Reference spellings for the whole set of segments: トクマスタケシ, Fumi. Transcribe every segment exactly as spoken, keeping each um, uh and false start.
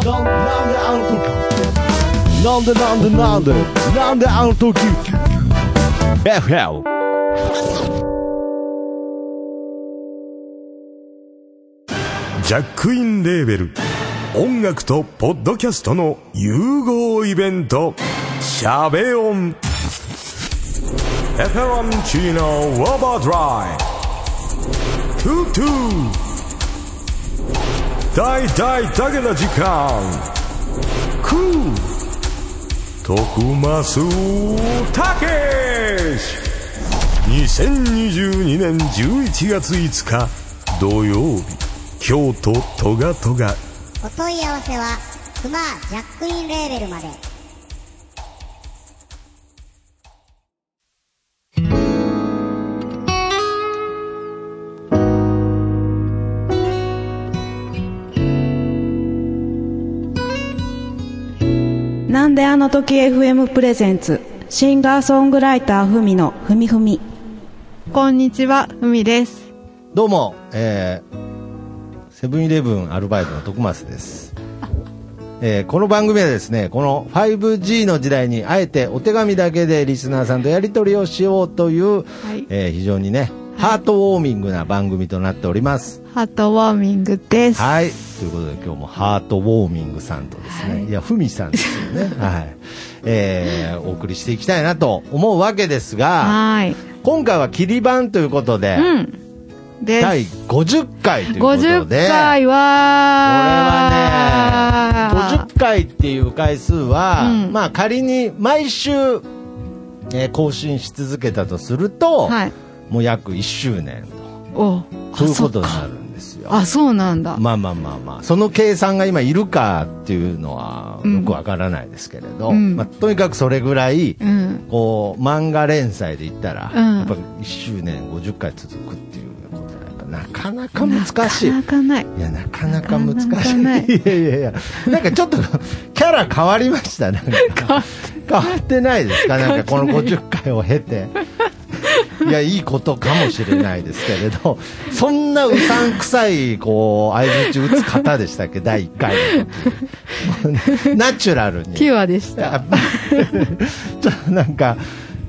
dan naar de auto. Nande, nande, nande, naar de auto. Echt wel. JACK INレーベル音楽とポッドキャストの融合イベントシャベオンエフェロンチーノウォーバードライトゥートゥー大大だけな時間クー徳増たけしにせんにじゅうにねんじゅういちがついつか土曜日京都トガトガお問い合わせはクマジャックインレーベルまでなんであの時 エフエム プレゼンツシンガーソングライターふみのふみふみこんにちはふみですどうも、えーセブンイレブンアルバイトの徳松です、えー、この番組はですねこの ファイブジー の時代にあえてお手紙だけでリスナーさんとやり取りをしようという、はいえー、非常にねハートウォーミングな番組となっております、はい、ハートウォーミングですはいということで今日もハートウォーミングさんとですね、はい、いやふみさんですよねはい、えー、お送りしていきたいなと思うわけですがはい今回は切り版ということで、うん第ごじゅっかいということでごじゅっかいはこれはねごじゅっかいっていう回数は、うん、まあ仮に毎週、えー、更新し続けたとすると、はい、もう約いっしゅうねんとそういうことになるんですよあそうなんだまあまあまあまあその計算が今いるかっていうのはよくわからないですけれど、うんまあ、とにかくそれぐらい、うん、こう漫画連載で言ったら、うん、やっぱいっしゅうねんごじゅっかい続くっていうなかなか難しいなかなかないいやなかなか難しいなかなか い, いやいやいやなんかちょっとキャラ変わりましたなんか変わってないですかなんかこのごじゅっかいを経ていやいいことかもしれないですけれどそんなうさんくさいこう相づち打つ方でしたっけだいいっかいのナチュラルにピュアでしたちょっとなんか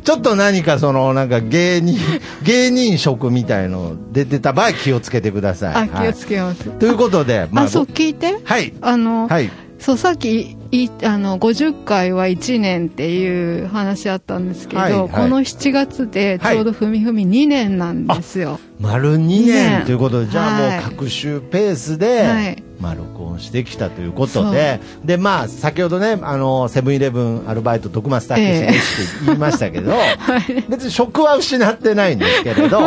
ちょっと何かそのなんか芸人芸人色みたいの出てた場合気をつけてください。あ、はい、気をつけます。ということで、あ、まあ、あそう聞いて。はい。あの、はい、そうさっきいあのごじゅっかいはいちねんっていう話あったんですけど、はいはい、このしちがつでちょうどふみふみにねんなんですよ。はい、丸にねんということで、じゃあもう各週ペースで。はいはいまあ、録音してきたということで、でまあ先ほどねあのセブンイレブンアルバイト徳松たけしですって言いましたけど、ええはい、別に職は失ってないんですけれど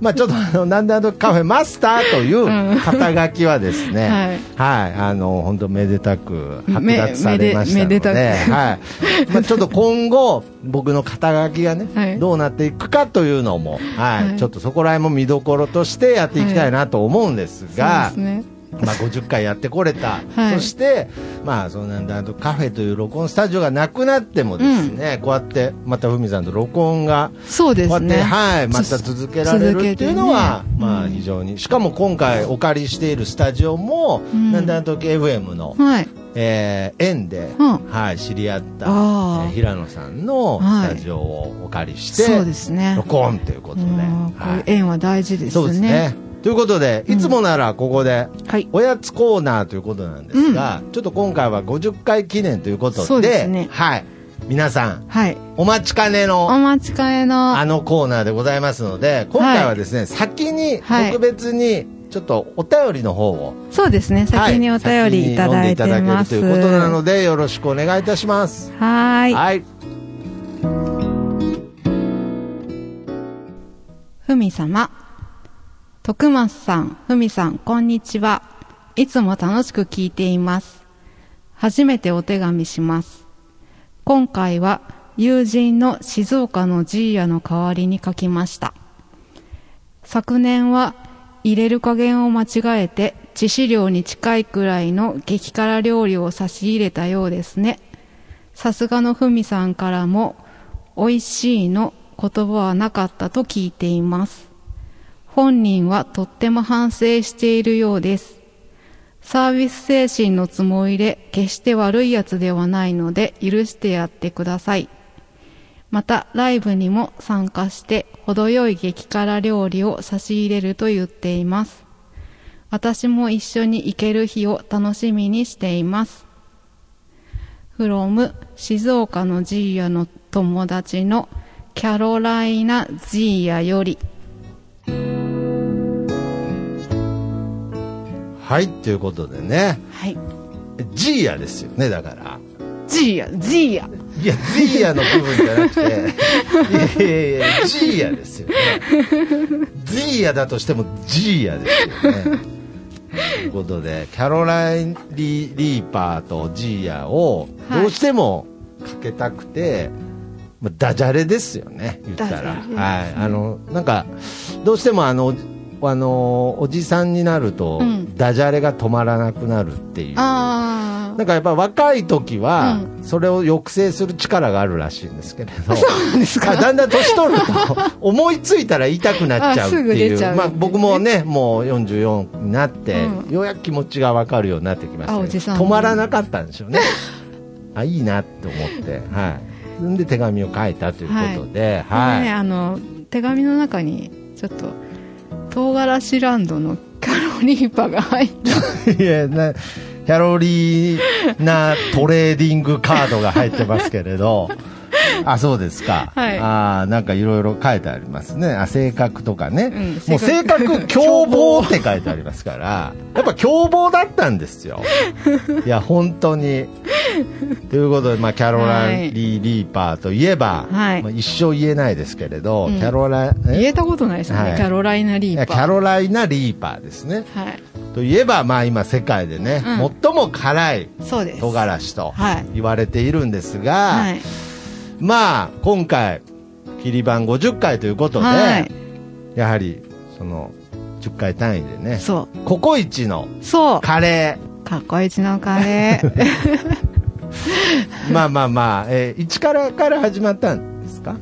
まあちょっとあのなんであのカフェマスターという肩書きはですね、うん、はい、はい、あの本当めでたく剥奪されましたので、はいまあ、ちょっと今後僕の肩書きがね、はい、どうなっていくかというのも、はいはい、ちょっとそこら辺も見どころとしてやっていきたいなと思うんですが、はい、そうですねまあ、ごじゅっかいやってこれた、はい、そして、まあ、そのなんだカフェという録音スタジオがなくなってもですね、うん、こうやってまた文さんと録音がそうですね、はい、また続けられるっていうのは、ねまあ、非常にしかも今回お借りしているスタジオも、うん、なんだと エフエム の、はいえー、縁で、うんはい、知り合った、えー、平野さんのスタジオをお借りして、はいね、録音ということで、はい、縁は大事ですねそうですねということでいつもならここでおやつコーナーということなんですが、うん、ちょっと今回はごじゅっかい記念ということで、そうですね、はい、皆さん、はい、お待ちかねのお待ちかねのあのコーナーでございますので今回はですね、はい、先に特別にちょっとお便りの方を、はい、そうですね先にお便りいただいてます。ということなのでよろしくお願いいたします。はい、はい、ふみ様徳松さん、ふみさん、こんにちは。いつも楽しく聞いています。初めてお手紙します。今回は友人の静岡のじいやの代わりに書きました。昨年は入れる加減を間違えて致死量に近いくらいの激辛料理を差し入れたようですね。さすがのふみさんからも美味しいの言葉はなかったと聞いています。本人はとっても反省しているようです。サービス精神のつもりで決して悪いやつではないので許してやってください。またライブにも参加して程よい激辛料理を差し入れると言っています。私も一緒に行ける日を楽しみにしています。 from 静岡のジーヤの友達のキャロライナ・ジーヤより。はい、ということでね、はい、ジーヤですよね。だからジーヤ、ジーヤ、いやジーヤの部分じゃなくていやいやいやジーヤですよね。ジーヤだとしてもジーヤですよね。ということでキャロライン リ, リーパーとジーヤをどうしてもかけたくて、はい、ダジャレですよね、言ったら、ね、はい、あのなんかどうしてもあのあのおじさんになると、うん、ダジャレが止まらなくなるっていう、あなんかやっぱ若い時は、うん、それを抑制する力があるらしいんですけれど、そうですか。だんだん年取ると思いついたら言いたくなっちゃうっていう、まあ、僕もねもうよんじゅうよんになって、うん、ようやく気持ちが分かるようになってきましたけど、止まらなかったんでしょうね。あ、いいなって思って、はい、で手紙を書いたということで、はいはいね、あの手紙の中にちょっと唐辛子ランドのキャロリーパが入ったいやなキャロリーなトレーディングカードが入ってますけれどあ、そうですか、はい、あなんかいろいろ書いてありますね。あ、性格とかね、うん、もう性格凶暴って書いてありますからやっぱ凶暴だったんですよ。いや本当にということで、まあ、キャロライン・リー・リーパーといえば、はい、まあ、一生言えないですけれど、うん、キャロラ言えたことないですね、はい、キャロライナ・リーパー、キャロライナ・リーパーですね、はい、といえば、まあ、今世界でね、うん、最も辛い唐辛子と言われているんですが、はいはい、まあ今回キリバンごじゅっかいということで、はい、やはりそのじゅっかい単位でね、そうココイチのカレー、ココイチのカレーまあまあまあ、えー、いちからから始まったんですか。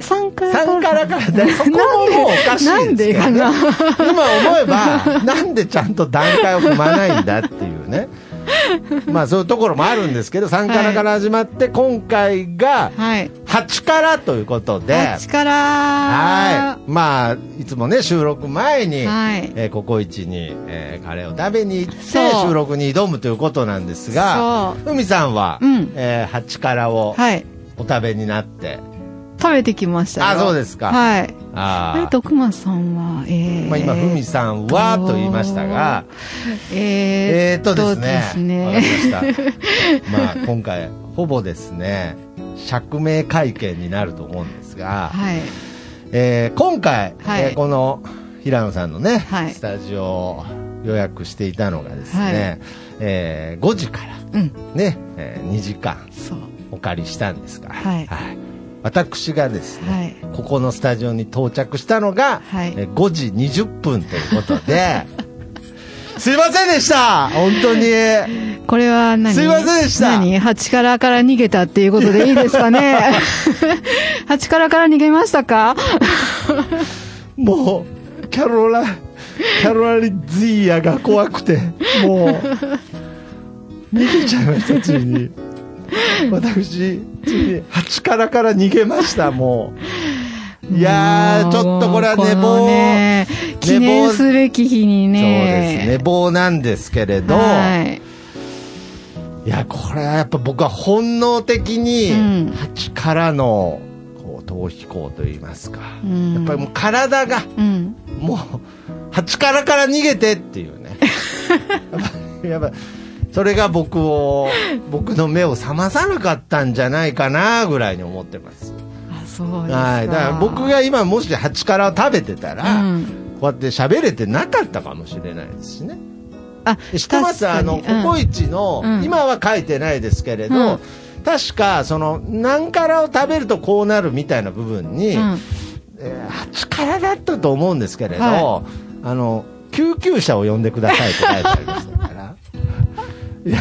さんからからからそこももうおかしいですけど、ね、なんでかな今思えばなんでちゃんと段階を踏まないんだっていうねまあそういうところもあるんですけど、さんからから始まって今回がはちからということで、はちから、はい、まあいつもね収録前に、はい、えー、ココイチに、えー、カレーを食べに行って収録に挑むということなんですが、海さんは、うん、えー、はちからをお食べになって、はい、食べてきましたよ。あ、そうですか、はい。ああ、徳間さんは、えーまあ、今ふみさんはと言いましたが、えー、っとですね、わかりましたまあ今回ほぼですね釈明会見になると思うんですが、はい、えー、今回、はい、えー、この平野さんのね、はい、スタジオを予約していたのがですね、はい、えー、ごじから、うん、ね、えー、にじかんお借りしたんですが、はい、はい、私がですね、はい、ここのスタジオに到着したのが、はい、えごじにじゅっぷんということですいませんでした、本当にこれは何、すいませんでした。何、はちからから逃げたっていうことでいいですかねはちからから逃げましたかもうキャロラキャロラリズィーヤが怖くてもう逃げちゃいました。ついに私はちからから逃げました。もういやー、ちょっとこれは寝坊、ね、記念すべき日にね、そうです、寝坊なんですけれど、はい、いやこれはやっぱ僕は本能的にはちからのこう逃避行といいますか、うん、やっぱりもう体が、うん、もうはちからから逃げてっていうねやっぱりそれが僕を僕の目を覚まさなかったんじゃないかなぐらいに思ってます。あ、そうですか。はい、だから僕が今もしはちからを食べてたら、うん、こうやって喋れてなかったかもしれないですしね。あ、ひとまずあの、うん、ココイチの、うん、今は書いてないですけれど、うん、確かその何からを食べるとこうなるみたいな部分に、うん、えー、はちからだったと思うんですけれど、はい、あの救急車を呼んでくださいって書いてありましたからいや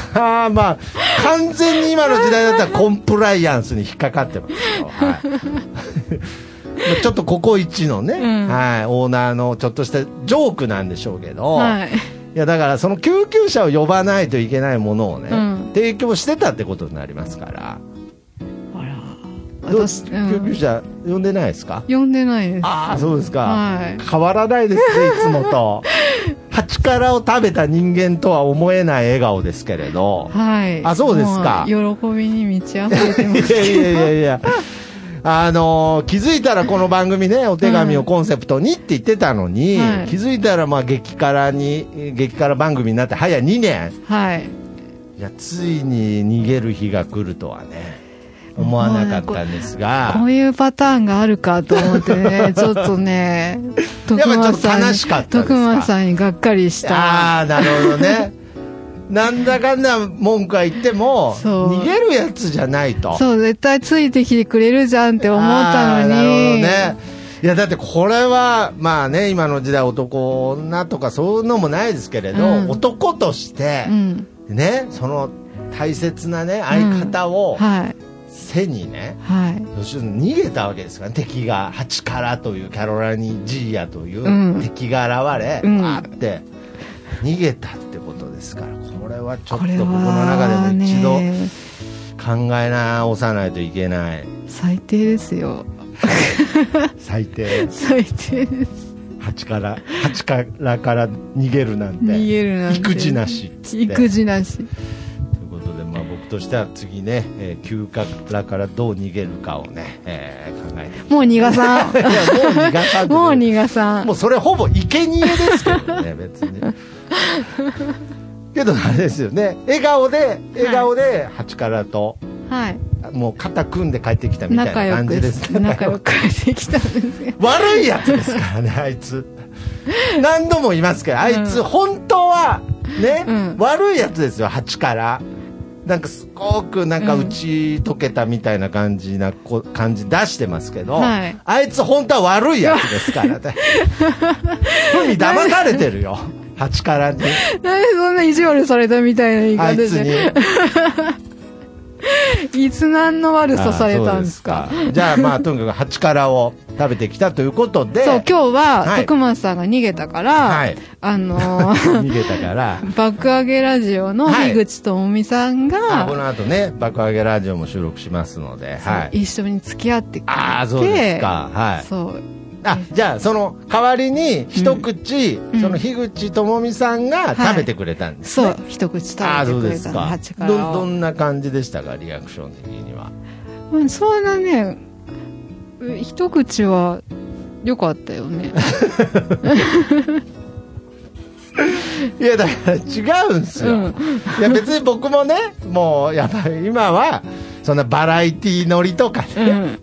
ー、まあ完全に今の時代だったらコンプライアンスに引っかかってますけど、はい、ちょっとココイチのね、うん、はい、オーナーのちょっとしたジョークなんでしょうけど、はい、いやだからその救急車を呼ばないといけないものをね、うん、提供してたってことになりますから。私、うん、救急車呼んでないですか？呼んでないです。ああ、そうですか、はい、変わらないですね、いつもと。蜂からを食べた人間とは思えない笑顔ですけれど。はい。あ、そうですか。喜びに満ち溢れてますけど。いやいやいやいや。あのー、気づいたらこの番組ね、お手紙をコンセプトにって言ってたのに、はい、気づいたらまあ激辛に、激辛番組になって早にねん。はい。いや、ついに逃げる日が来るとはね。思わなかったんですが、こういうパターンがあるかと思ってね、ちょっとね、徳間さんに、徳間さんにがっかりした。ああ、なるほどね。なんだかんだ文句は言っても逃げるやつじゃないと。そう、絶対ついてきてくれるじゃんって思ったのに。なるほどね。いやだってこれはまあね、今の時代男女とかそういうのもないですけれど、うん、男として、うん、ね、その大切なね相方を、うん、はい、背にね、はい、逃げたわけですから、ね、敵が蜂からというキャロライン・ジーヤという敵が現れ、うん、あって逃げたってことですから、これはちょっと僕の中でも一度考え直さないといけない、ね、最低ですよ。最低最低です。蜂から蜂からから逃げるなんて逃げるなんて育児なしっつって、育児なしとしたら次ね、えー、休暇からからどう逃げるかをね、えー、考えて、もう逃がさんもう逃がさんもう逃がさんもうそれほぼ生贄ですけどね、別に。けどあれですよね、笑顔で笑顔で蜂からと、はい、もう肩組んで帰ってきたみたいな感じですね。仲良く帰ってきたんですよ。悪いやつですからね、あいつ。何度も言いますけど、あいつ本当はね、うん、悪いやつですよ、蜂から。なんかすごくなんか打ち解けたみたいな感じなこ、うん、感じ出してますけど、はい、あいつ本当は悪いやつですからね。ふに騙されてるよ、蜂からに。なんでそんな意地悪されたみたいな言い方で、ね、あいつに。いつ何の悪さされたんですか。ですか。じゃあまあとにかく蜂からを食べてきたということで。そう、今日は、はい、徳松さんが逃げたから、はい、あのー、逃げたから、爆上げラジオの樋口智美さんが、はい、この後ね、爆上げラジオも収録しますので、はい、一緒に付き合ってくれて、ああ、そうですか、はい。そう。あ、じゃあその代わりに一口、うん、その樋口智美さんが食べてくれたんですね。はい、そう、一口食べてくれた。あ、そうですか。蜂からを。ど、どんな感じでしたか、リアクション的には。うん、そんなね。一口は良かったよね。いやだから違うんですよ、うん、いや別に僕もね、もうやっぱり今はそんなバラエティー乗りとかね、うん、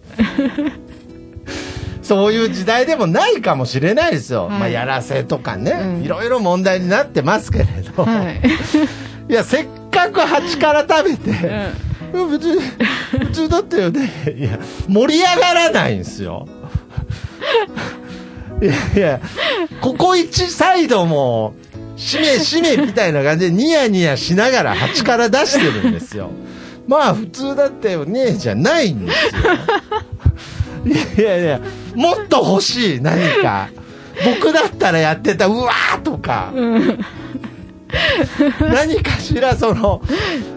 そういう時代でもないかもしれないですよ、はい、まあ、やらせとかね、うん、いろいろ問題になってますけれど、はい、いやせっかく蜂から食べて、うん、普通、普通だったよね。いや、盛り上がらないんですよ。いやいや、ここ一サイドも、しめしめみたいな感じでニヤニヤしながら蜂から出してるんですよ。まあ、普通だったよね、じゃないんですよ。いやいや、もっと欲しい、何か。僕だったらやってた、うわーとか。うん、何かしらその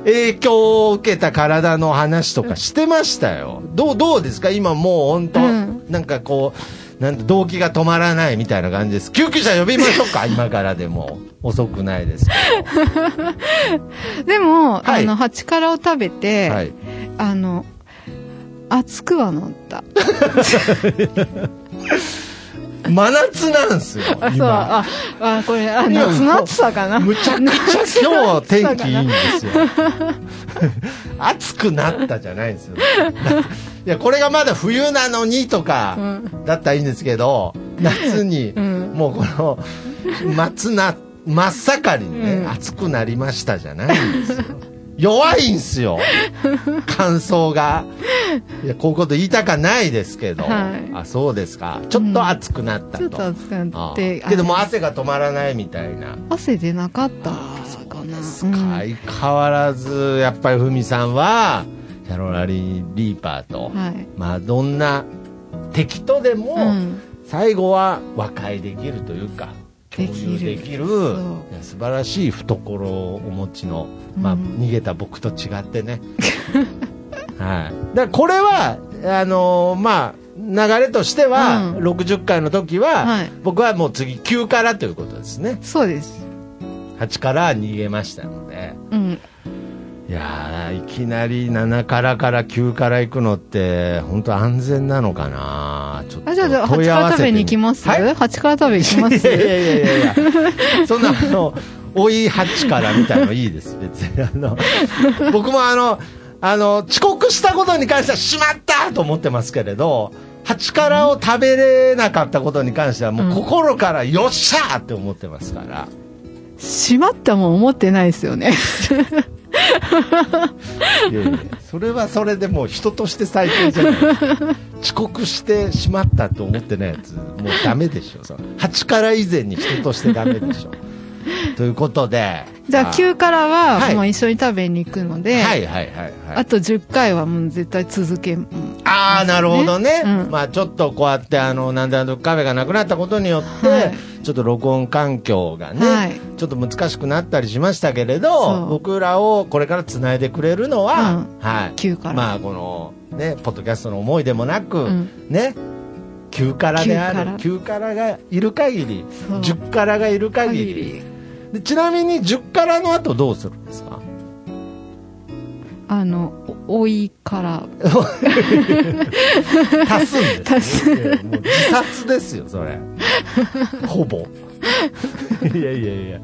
影響を受けた体の話とかしてましたよ。どう、どうですか今もう本当、うん、なんかこうなんか動機が止まらないみたいな感じです。救急車呼びましょうか。今からでも遅くないですけど。でも、はい、あの蜂からを食べて、はい、あの暑くはなった。真夏なんですよ。あ、そう、ああ、これあ夏の暑さかな。むちゃくちゃ今日天気いいんですよ。暑くなったじゃないんですよ。いやこれがまだ冬なのにとかだったらいいんですけど、うん、夏に、うん、もうこの夏な真っ盛りにね、うん、暑くなりましたじゃないんですよ。弱いんですよ。感想が。いや、こういうこと言いたかないですけど。はい、あ、そうですか。ちょっと暑くなったと。うん、ちょっと暑くなって。けどもう汗が止まらないみたいな。汗出なかったかな。そうですか、うん。相変わらず、やっぱりふみさんは、キャロラリー・リーパーと、はい、まあ、どんな敵とでも、最後は和解できるというか、共有できる素晴らしい懐をお持ちの、まあ、逃げた僕と違ってね、はい、だからこれはあのー、まあ流れとしては、うん、ろくじゅっかいの時は、はい、僕はもう次きゅうからということですね。そうです、はちから逃げましたので、うん、いやいきなりななからからきゅうから行くのって本当安全なのかな。ちょっと問い合わせて、あ、じゃあはちから食べに行きます、はい、はちから食べに行きます。いやいやいやいやそんなの追いはちからみたいのいいです、別にあの僕もあのあの遅刻したことに関してはしまったと思ってますけれど、はちからを食べれなかったことに関してはもう心からよっしゃーって思ってますから、うん、しまったも思ってないですよねいやいや、それはそれでもう人として最低じゃない遅刻してしまったと思ってないやつもうダメでしょ。はちから以前に人としてダメでしょということで、じゃあきゅうからはもう一緒に食べに行くので、はいはいはいはい、あとじゅっかいはもう絶対続け、ね、ああなるほどね、うん、まあちょっとこうやってあのなんだなんだカフェがなくなったことによって、はい、ちょっと録音環境がね、はい、ちょっと難しくなったりしましたけれど、僕らをこれからつないでくれるのは、うん、はい、きゅうから、まあこのねポッドキャストの思いでもなく、うん、ね。きゅうからであるきゅうからがいる限りじゅうからがいる限りで、ちなみにじゅうからの後どうするんですか。あの多いから足すんです、ね、もう自殺ですよそれほぼいやいやいや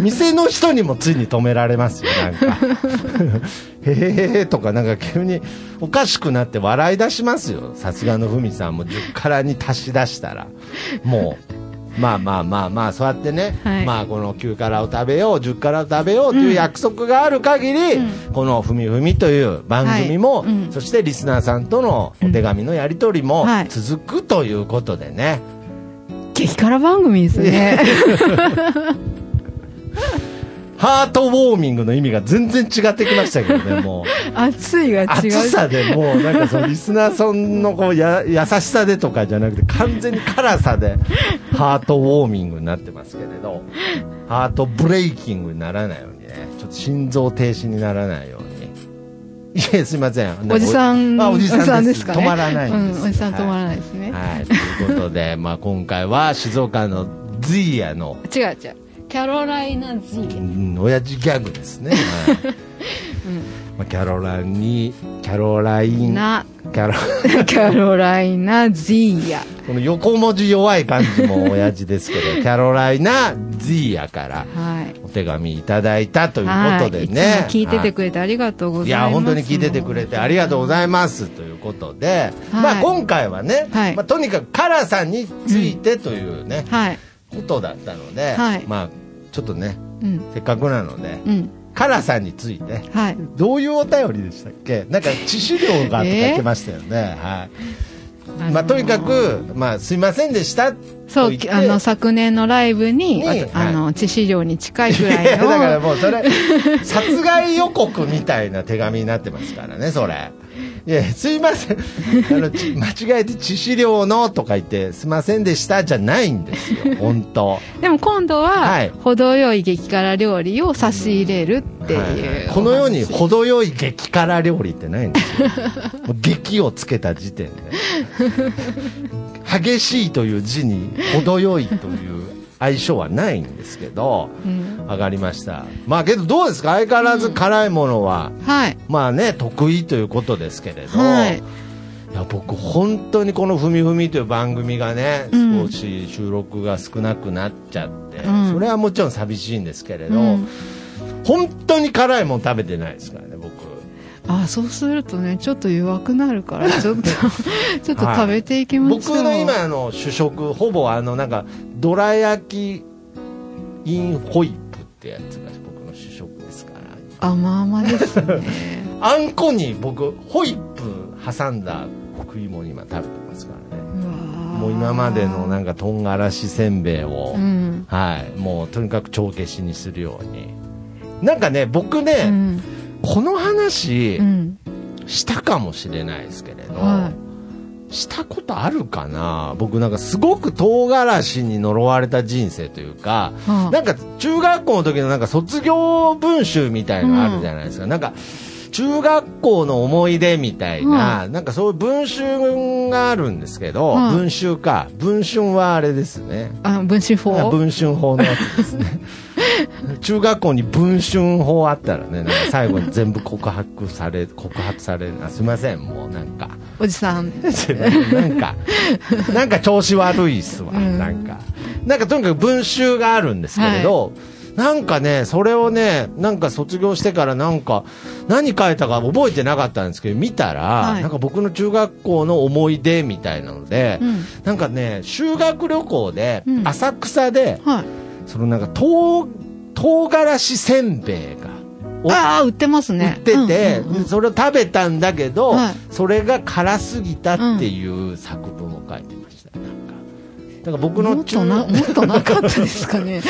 店の人にもついに止められますよなんかへえとかなんか急におかしくなって笑い出しますよ。さすがのふみさんもじゅうからに足し出したらもうまあまあまあまあそうやってね、はい、まあこのきゅうからを食べようじゅうからを食べようという約束がある限り、うん、このふみふみという番組も、はい、うん、そしてリスナーさんとのお手紙のやり取りも続くということでね、はい、激辛番組ですねハートウォーミングの意味が全然違ってきましたけどね、もう暑いが違う暑さでもうなんかそのリスナーさんのこうや優しさでとかじゃなくて完全に辛さでハートウォーミングになってますけれど、ハートブレイキングにならないようにね、ちょっと心臓停止にならないように。いえ、すいません、おじさん、おじさんですかね、止まらないんです、うん、おじさん止まらないですね、はい、はい、ということでまあ今回は静岡のズイヤの違う違うキャロライナズイヤ、うん、親父ギャグですね、はい、うん、まあ、キャロラにキャロライナキャロキャロライナズイヤ、この横文字弱い感じも親父ですけどキャロライナズイヤからお手紙いただいたということでね、はい、いつも聞いててくれてありがとうございます、はい、いや本当に聞いててくれてありがとうございますということで、はい、まあ、今回はね、はい、まあ、とにかく辛さについてというね、うん、はい、ことだったので、はい、まあちょっとね、うん、せっかくなので、うん、辛さについて、はい、どういうお便りでしたっけ、なんか致死量がって書いてましたよね、えー、はい、あのー、まあ、とにかく、まあ、すいませんでしたそう、あの昨年のライブに、にあの、はい、致死量に近いくらいのだからもうそれ殺害予告みたいな手紙になってますからねそれ。いや、すいません、あの間違えて致死量のとか言ってすいませんでしたじゃないんですよ本当でも今度は、はい、程よい激辛料理を差し入れるっていう、はいはい、この世に程よい激辛料理ってないんですよもう激をつけた時点で激しいという字に程よいという相性はないんですけど、うん、上がりました。まあけどどうですか、相変わらず辛いものは、うん、はい、まあね得意ということですけれど、はい、いや僕本当にこのふみふみという番組がね、うん、少し収録が少なくなっちゃって、うん、それはもちろん寂しいんですけれど、うん、本当に辛いもの食べてないですからね僕。ああ、そうするとねちょっと弱くなるからちょっとちょっと食べていきましょう、はい、僕の今あの主食ほぼあのなんかどら焼きインホイップってやつが僕の主食ですから、甘々ですねあんこに僕ホイップ挟んだ食い物今食べてますからね。うわ、もう今までのなんかとんがらしせんべいを、うん、はい、もうとにかく帳消しにするように。なんかね僕ね、うん、この話したかもしれないですけれど、うん、したことあるかな。僕なんかすごく唐辛子に呪われた人生というか、うん、なんか中学校の時のなんか卒業文集みたいのあるじゃないですか、うん、なんか中学校の思い出みたいな、うん、なんかそういう文春があるんですけど、うん、文集か文春はあれですね、あ、文春法、あ、文春法のやつですね中学校に文春法あったらね、なんか最後に全部告白され告発される、あ、すいません、もうなんかおじさんなんかなんか調子悪いっすわ、うん、なんかなんかとにかく文集があるんですけれど、はい、なんかね、それをね、なんか卒業してからなんか何書いたか覚えてなかったんですけど、見たら、はい、なんか僕の中学校の思い出みたいなので、うん、なんかね、修学旅行で浅草で、うん、はい、そのなんか唐辛子せんべいがああ売ってますね、売ってて、うんうんうん、それを食べたんだけど、はい、それが辛すぎたっていう作文を書いてました。なんかだから僕の中もっとな、もっとなかったですかね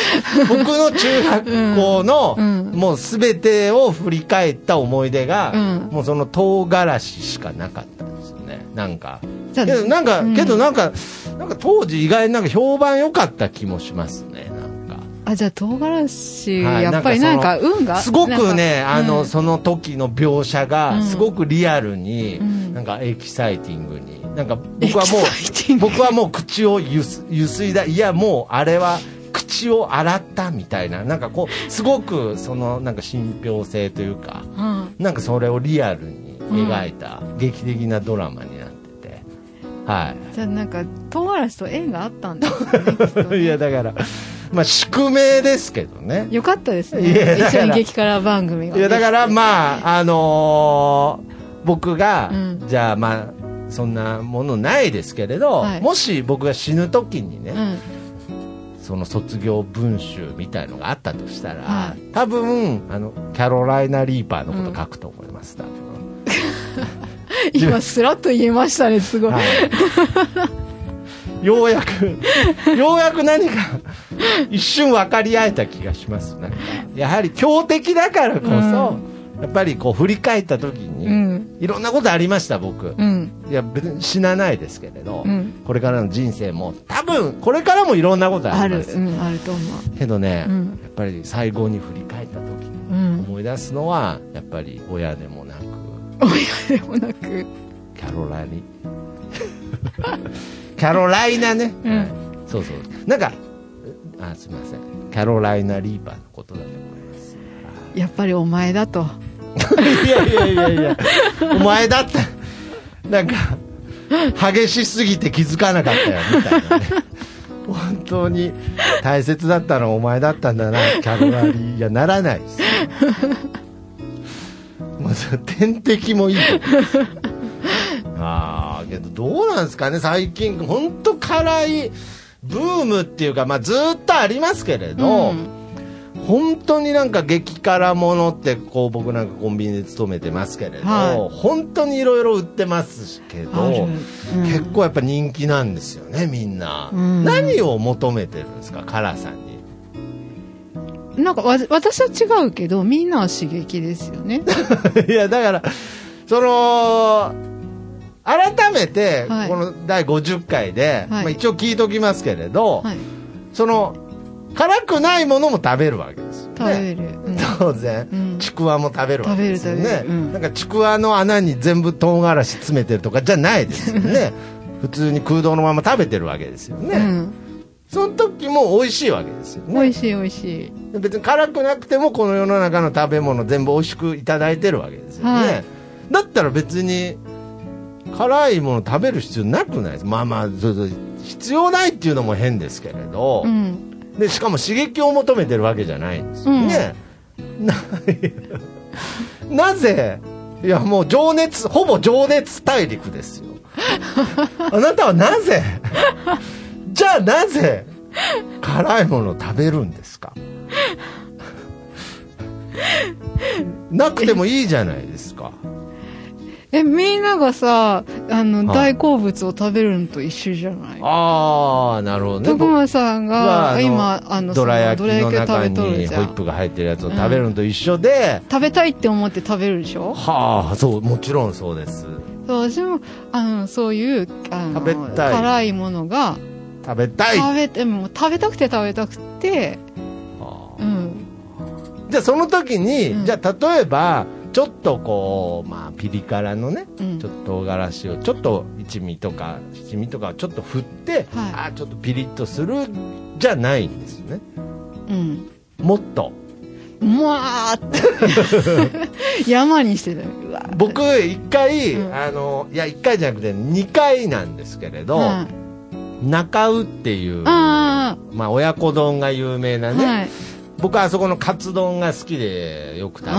僕の中学校の、うん、もう全てを振り返った思い出が、うん、もうその唐辛子しかなかったんですよね。なんかけどなんか、うん、けどなんかなんか当時意外になんか評判良かった気もしますね。なんかあ、じゃあ唐辛子、はい、やっぱりなんか運がすごくね、あの、うん、その時の描写がすごくリアルに、うん、なんかエキサイティングに、なんか僕はもう僕はもう口をゆす、ゆすいだ、いやもうあれは口を洗ったみたいな、なんかこうすごくそのなんか信憑性というか、うん、なんかそれをリアルに描いた劇的なドラマになってて、うん、はい。じゃあなんか唐辛子と縁があったんですかねきっとねいやだからまあ宿命ですけどね。よかったですね、一緒に激辛番組が。いやだからまああのー、僕が、うん、じゃあまあそんなものないですけれど、はい、もし僕が死ぬ時にね、うん、その卒業文集みたいのがあったとしたら、はい、多分あのキャロライナリーパーのこと書くと思います、うん、多分今スラッと言えましたね、すごい、はい、ようやくようやく何か一瞬分かり合えた気がします。なんかやはり強敵だからこそ、うん、やっぱりこう振り返った時に、うん、いろんなことありました僕、うん、いや別に死なないですけれど、うん、これからの人生も多分これからもいろんなことあります。ある、うん、あると思うけどね、うん、やっぱり最後に振り返った時に思い出すのは、うん、やっぱり親でもなく親でもなくキャロライキャロライナね、うん、はい、そうそう、なんかあ、すいません、キャロライナリーパーのことだと思います。やっぱりお前だといやいやいやいやお前だってなんか激しすぎて気づかなかったよみたいなね本当に大切だったのはお前だったんだなキャロラリー、いやならないですもう天敵もいいと思うあー、けどどうなんですかね、最近本当辛いブームっていうか、まあ、ずっとありますけれど、うん、本当になんか激辛ものってこう僕なんかコンビニで勤めてますけれど、はい、本当にいろいろ売ってますけど、うん、結構やっぱ人気なんですよねみんな、うん、何を求めてるんですか辛さに。なんかわ私は違うけどみんなは刺激ですよねいやだからその改めてこのだいごじゅっかいで、はい、まあ、一応聞いときますけれど、はい、その辛くないものも食べるわけですよね。食べる、うん、当然、うん、ちくわも食べるわけですよね、うん、なんかちくわの穴に全部唐辛子詰めてるとかじゃないですよね普通に空洞のまま食べてるわけですよね、うん、その時も美味しいわけですよね。美味しい美味しい、別に辛くなくてもこの世の中の食べ物全部美味しくいただいてるわけですよね、はい、だったら別に辛いもの食べる必要なくないです。まあまあそうそう必要ないっていうのも変ですけれど、うん、でしかも刺激を求めてるわけじゃないんですよね、うん、な, なぜいやもう情熱、ほぼ情熱大陸ですよあなたはなぜじゃあなぜ辛いものを食べるんですかなくてもいいじゃないですか。え、みんながさ、あの、はい、大好物を食べるのと一緒じゃない。ああ、なるほどね。徳間さんがあ今あのドラ焼きの中にホイップが入ってるやつを食べるのと一緒で、うん、食べたいって思って食べるでしょ。はあ、そう、もちろんそうです。そう私もあのそういうあの食べたい辛いものが食べたい食べても食べたくて食べたくて、はあ、うん、じゃあその時に、うん、じゃあ例えばちょっとこう、まあ、ピリ辛のね、うん、ちょっと唐辛子をちょっと一味とか七味とかをちょっと振って、はい、あちょっとピリッとするじゃないんですね、うん、もっともわーって山にしてたうわ僕一回、うん、あのいや一回じゃなくて二回なんですけれど、はい、中尾っていうあ、まあ、親子丼が有名なね、はい僕はあそこのカツ丼が好きでよく食べるんですけれ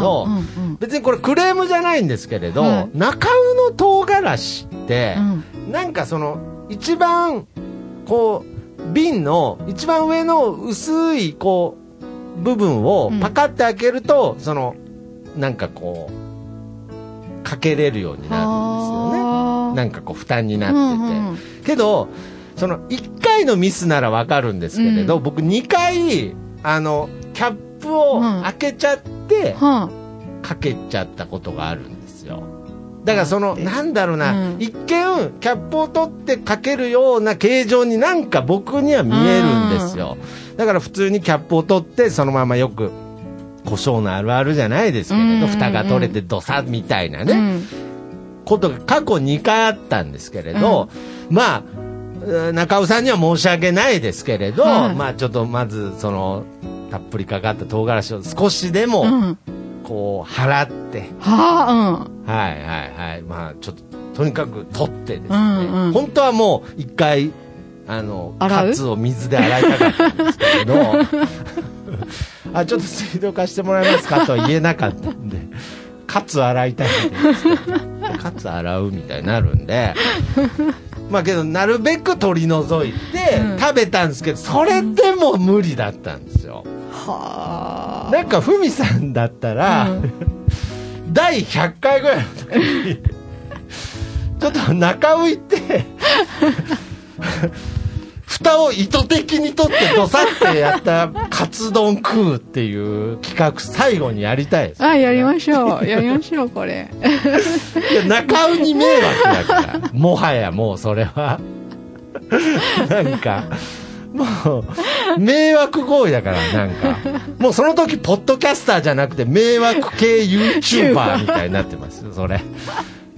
ど、うんうん、別にこれクレームじゃないんですけれど、はい、中尾の唐辛子って、うん、なんかその一番こう瓶の一番上の薄いこう部分をパカッて開けると、うん、そのなんかこうかけれるようになるんですよね。なんかこう負担になってて、うんうん、けどそのいっかいのミスならわかるんですけれど、うん、僕にかいあのキャップを開けちゃって、うん、かけちゃったことがあるんですよ。だからそのなんだろうな、うん、一見キャップを取ってかけるような形状になんか僕には見えるんですよ。だから普通にキャップを取ってそのままよく胡椒のあるあるじゃないですけれど、うん、蓋が取れてドサみたいなね、うん、ことが過去にかいあったんですけれど、うん、まあ中尾さんには申し訳ないですけれど、はい、まあちょっとまずそのたっぷりかかった唐辛子を少しでもこう払って、うん、はあ、うん、はいはいはい、まあちょっととにかく取ってですね、うんうん、本当はもう一回あのカツを水で洗いたかったんですけれどあちょっと水道貸してもらえますかとは言えなかったんでカツ洗いたいんですけカツ洗うみたいになるんでまあけどなるべく取り除いて食べたんですけど、うん、それでも無理だったんですよ。はあ。なんかふみさんだったら、うん、だいひゃっかいぐらいの時にちょっと中浮いて蓋を意図的に取ってドサってやったカツ丼食うっていう企画最後にやりたいです、ね、あやりましょうやりましょうこれいや中尾に迷惑だからもはやもうそれはなんかもう迷惑行為だからなんかもうその時ポッドキャスターじゃなくて迷惑系 YouTuber みたいになってますよそれ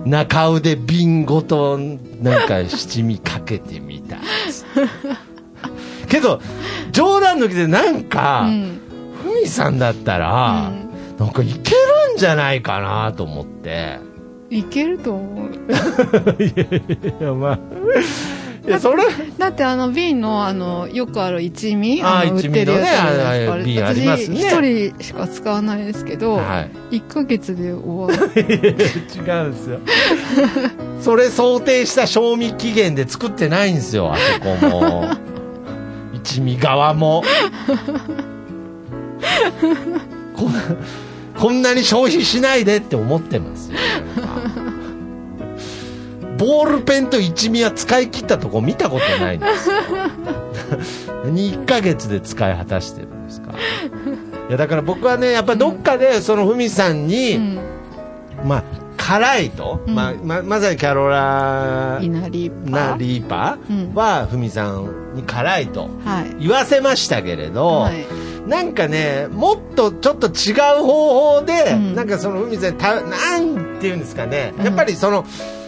中尾で瓶ごとなんか七味かけてみたけど冗談抜きでなんかふみ、うん、さんだったら、うん、なんかいけるんじゃないかなと思っていけると思ういやいやまあいやそれだってあの瓶 の, あのよくある一味あの売ってるやつあるんですか、ね、私一人しか使わないですけど、はい、いっかげつで終わる違うんですよそれ想定した賞味期限で作ってないんですよあそこも一味側もこんなこんなに消費しないでって思ってますよボールペンと一味は使い切ったとこ見たことないんですよ何いっかげつで使い果たしてるんですかいやだから僕はねやっぱどっかでそのふみさんに、うん、まあ辛いと、うん、ま, ま, まさにキャロラーナリーパーはふみ、うん、さんに辛いと言わせましたけれど、はい、なんかねもっとちょっと違う方法で、うん、なんかそのふみさんたなんていうんですかねやっぱりその、うん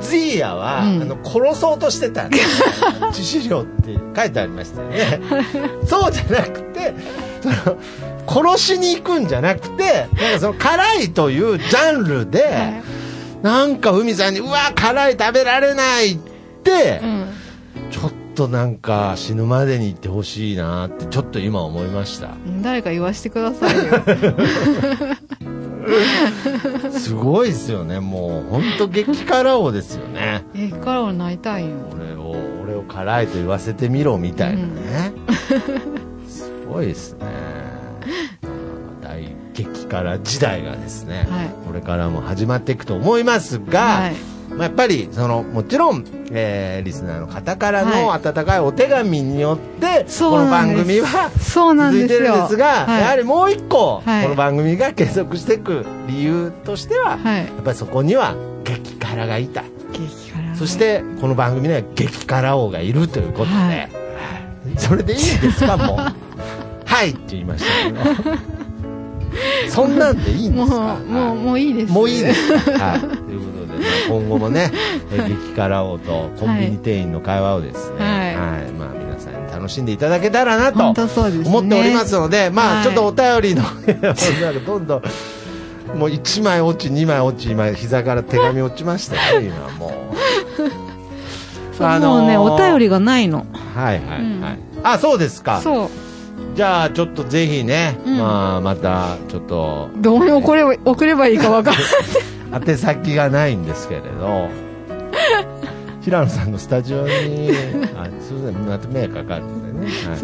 ズイヤは、うん、あの殺そうとしてたんです致死量って書いてありましたよねそうじゃなくてその殺しに行くんじゃなくてなんかその辛いというジャンルで、はい、なんか海さんにうわ辛い食べられないって、うん、ちょっとなんか死ぬまでに行ってほしいなってちょっと今思いました。誰か言わせてくださいよすごいですよね。もう本当激辛王ですよね。激辛王になりたいよ。俺を俺を辛いと言わせてみろみたいなね、うん、すごいですね大激辛時代がですね、はい、これからも始まっていくと思いますが、はいまあ、やっぱりそのもちろん、えー、リスナーの方からの温かいお手紙によって、はい、この番組は続いてるんですが、はい、やはりもう一個、はい、この番組が継続していく理由としては、はい、やっぱりそこには激原がいた、激辛、そしてこの番組には激辛王がいるということで、はい、それでいいですかもうはいって言いましたけどそんなんでいいんですか、もう、もういいです、もういいです、はい、ということで、まあ、今後もね激辛王とコンビニ店員の会話をですね、はいはい、まあ皆さんに楽しんでいただけたらなと思っておりますので、はい、まあちょっとお便りのどんどんもういちまい落ちにまい落ち、今膝から手紙落ちましたよ、ね、今もうあのー、もうねお便りがないの、はいはいはい、うん、あ、そうですか、そう、じゃあちょっとぜひね、うん、まあまたちょっとどうにこれ送ればいいか分からない宛先がないんですけれど平野さんのスタジオにあ、すみません、また迷惑かかるんでね、はい、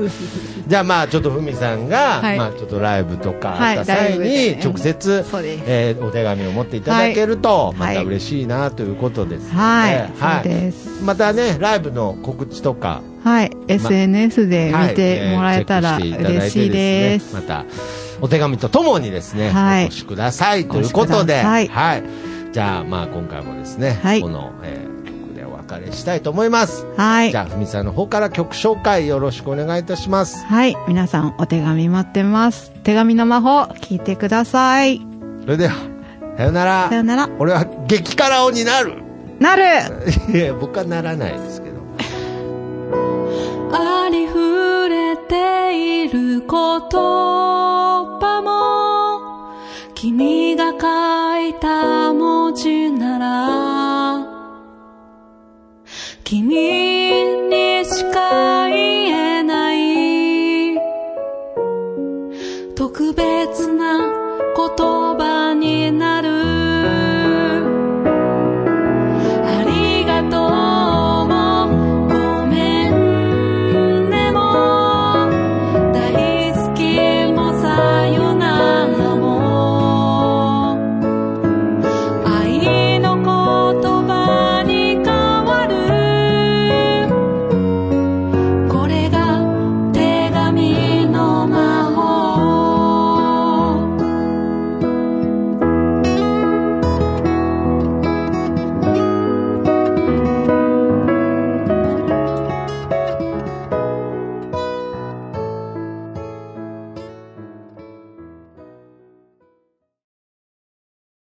じゃあまあちょっとふみさんが、はい、まあ、ちょっとライブとかあった際に直接、はい、えー、お手紙を持っていただけるとまた嬉しいなということですので、はいはいはい、そうです。またねライブの告知とか、はい、ま、エスエヌエス で見てもらえたら嬉しいです。またお手紙とともにですね、はい、お越しくださいということで、はいはい、じゃあまあ今回もですね、はい、この、えーお別れしたいと思います。はい。じゃあふみさんの方から曲紹介よろしくお願いいたします。はい。皆さんお手紙待ってます。手紙の魔法聞いてください。それではさよなら。さよなら。俺は激辛王になる。なる。いや僕はならないですけど。ありふれている言葉も君が書いた。